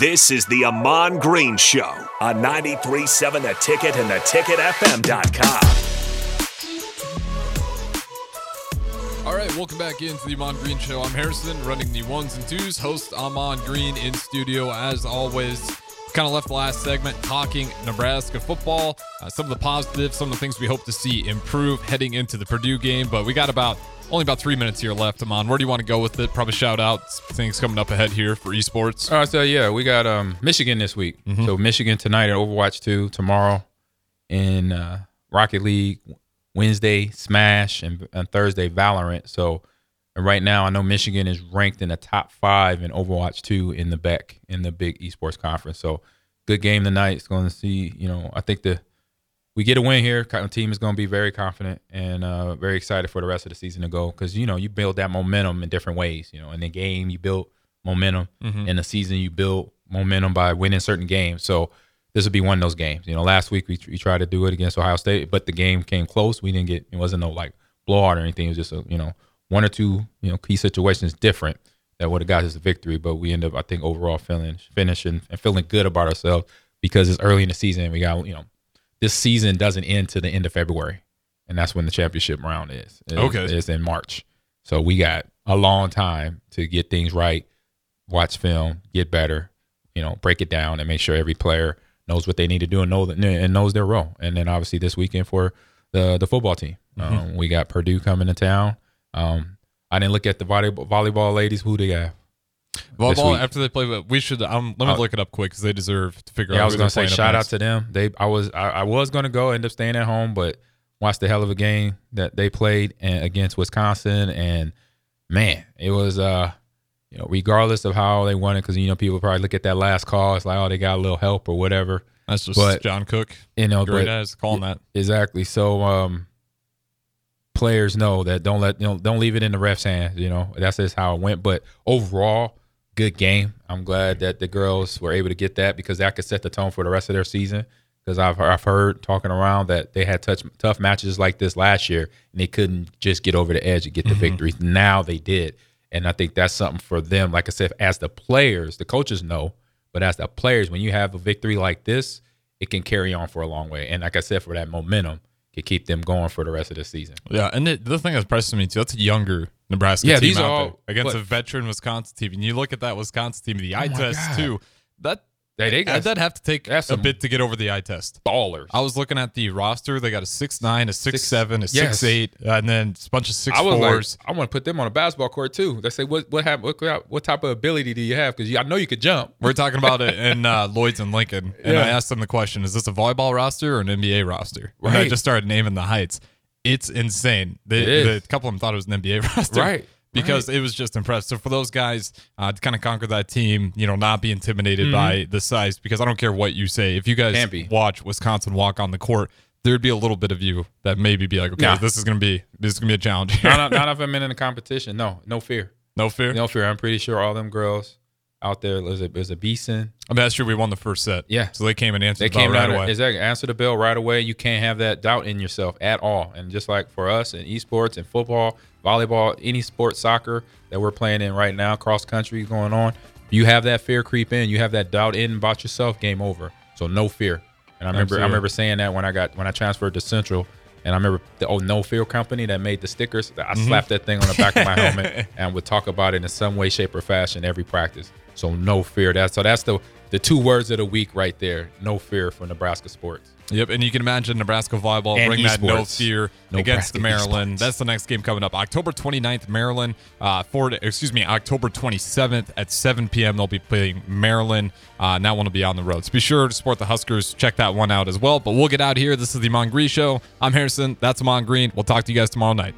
This is the Amon Green Show on 93.7 The Ticket and theticketfm.com. All right, welcome back into the Amon Green Show. I'm Harrison, running the ones and twos, host Amon Green in studio as always. Kind of left the last segment talking Nebraska football, some of the positives, some of the things we hope to see improve heading into the Purdue game, but we got only about 3 minutes here left. Amon, where do you want to go with it? Probably shout out things coming up ahead here for esports. We got Michigan this week. Mm-hmm. So Michigan tonight at Overwatch 2, tomorrow in Rocket League, Wednesday Smash, and Thursday Valorant. So right now I know Michigan is ranked in the top 5 in Overwatch 2 in the back in the big esports conference. So good game tonight. It's going to see, I think we get a win here. The team is going to be very confident and very excited for the rest of the season to go because, you build that momentum in different ways. In the game, you build momentum. Mm-hmm. In the season, you build momentum by winning certain games. So this would be one of those games. Last week we tried to do it against Ohio State, but the game came close. We didn't get – it wasn't no, blowout or anything. It was just, one or two, key situations different that would have got us a victory. But we end up, I think, overall finishing and feeling good about ourselves because it's early in the season and we got, this season doesn't end to the end of February, and that's when the championship round is. It's in March. So we got a long time to get things right, watch film, get better, break it down and make sure every player knows what they need to do and knows their role. And then obviously this weekend for the football team, mm-hmm. We got Purdue coming to town. I didn't look at the volleyball ladies. Who they got? Volleyball after they play, but we should. Let me look it up quick because they deserve to figure out. I was going to say shout out to them. I was going to go end up staying at home, but watched the hell of a game that they played against Wisconsin, and man, it was regardless of how they won it, because people probably look at that last call. It's like, oh, they got a little help or whatever. That's just John Cook. Great as calling that exactly. So players know that don't leave it in the ref's hands. That's just how it went. But overall, good game. I'm glad that the girls were able to get that because that could set the tone for the rest of their season. Because I've heard talking around that they had tough matches like this last year and they couldn't just get over the edge and get the mm-hmm. victory. Now they did, and I think that's something for them. Like I said, as the players, the coaches know, but as the players, when you have a victory like this, it can carry on for a long way. And like I said, for that momentum, could keep them going for the rest of the season. Yeah, and the thing that's impressive to me too, that's a younger Nebraska team these out are all, there against a veteran Wisconsin team. And you look at that Wisconsin team, the eye test too. That'd have to take a bit to get over the eye test. Ballers. I was looking at the roster. They got a 6'9", a 6'7", a 6'8", and then a bunch of 6'4s. I want to put them on a basketball court too. They say, what type of ability do you have? Because I know you could jump. We're talking about it in Lloyd's and Lincoln, and I asked them the question, is this a volleyball roster or an NBA roster? Right. And I just started naming the heights. It's insane. A couple of them thought it was an NBA roster. Right. Because it was just impressive. So for those guys to kind of conquer that team, not be intimidated mm-hmm. by the size, because I don't care what you say. If you guys watch Wisconsin walk on the court, there'd be a little bit of you that maybe be like, okay, this is gonna be a challenge here. Not if I'm in a competition. No fear. No fear? No fear. I'm pretty sure all them girls out there, there's a Beeson. I mean, that's true. We won the first set. Yeah. So they came and answered the bell right away. Exactly. Answer the bell right away. You can't have that doubt in yourself at all. And just like for us in esports and football, volleyball, any sport, soccer that we're playing in right now, cross country going on, you have that fear creep in. You have that doubt in about yourself, game over. So no fear. And I remember saying that when I transferred to Central. And I remember the old No Fear company that made the stickers. I slapped that thing on the back of my helmet and would talk about it in some way, shape, or fashion every practice. So no fear. That's the two words of the week right there. No fear for Nebraska sports. Yep, and you can imagine Nebraska volleyball and bring esports. That no fear Nebraska against the Maryland. Esports. That's the next game coming up. October 29th, Maryland. October 27th at 7 p.m. They'll be playing Maryland. And that one will be on the road. So be sure to support the Huskers. Check that one out as well. But we'll get out of here. This is the Amon Green Show. I'm Harrison. That's Amon Green. We'll talk to you guys tomorrow night.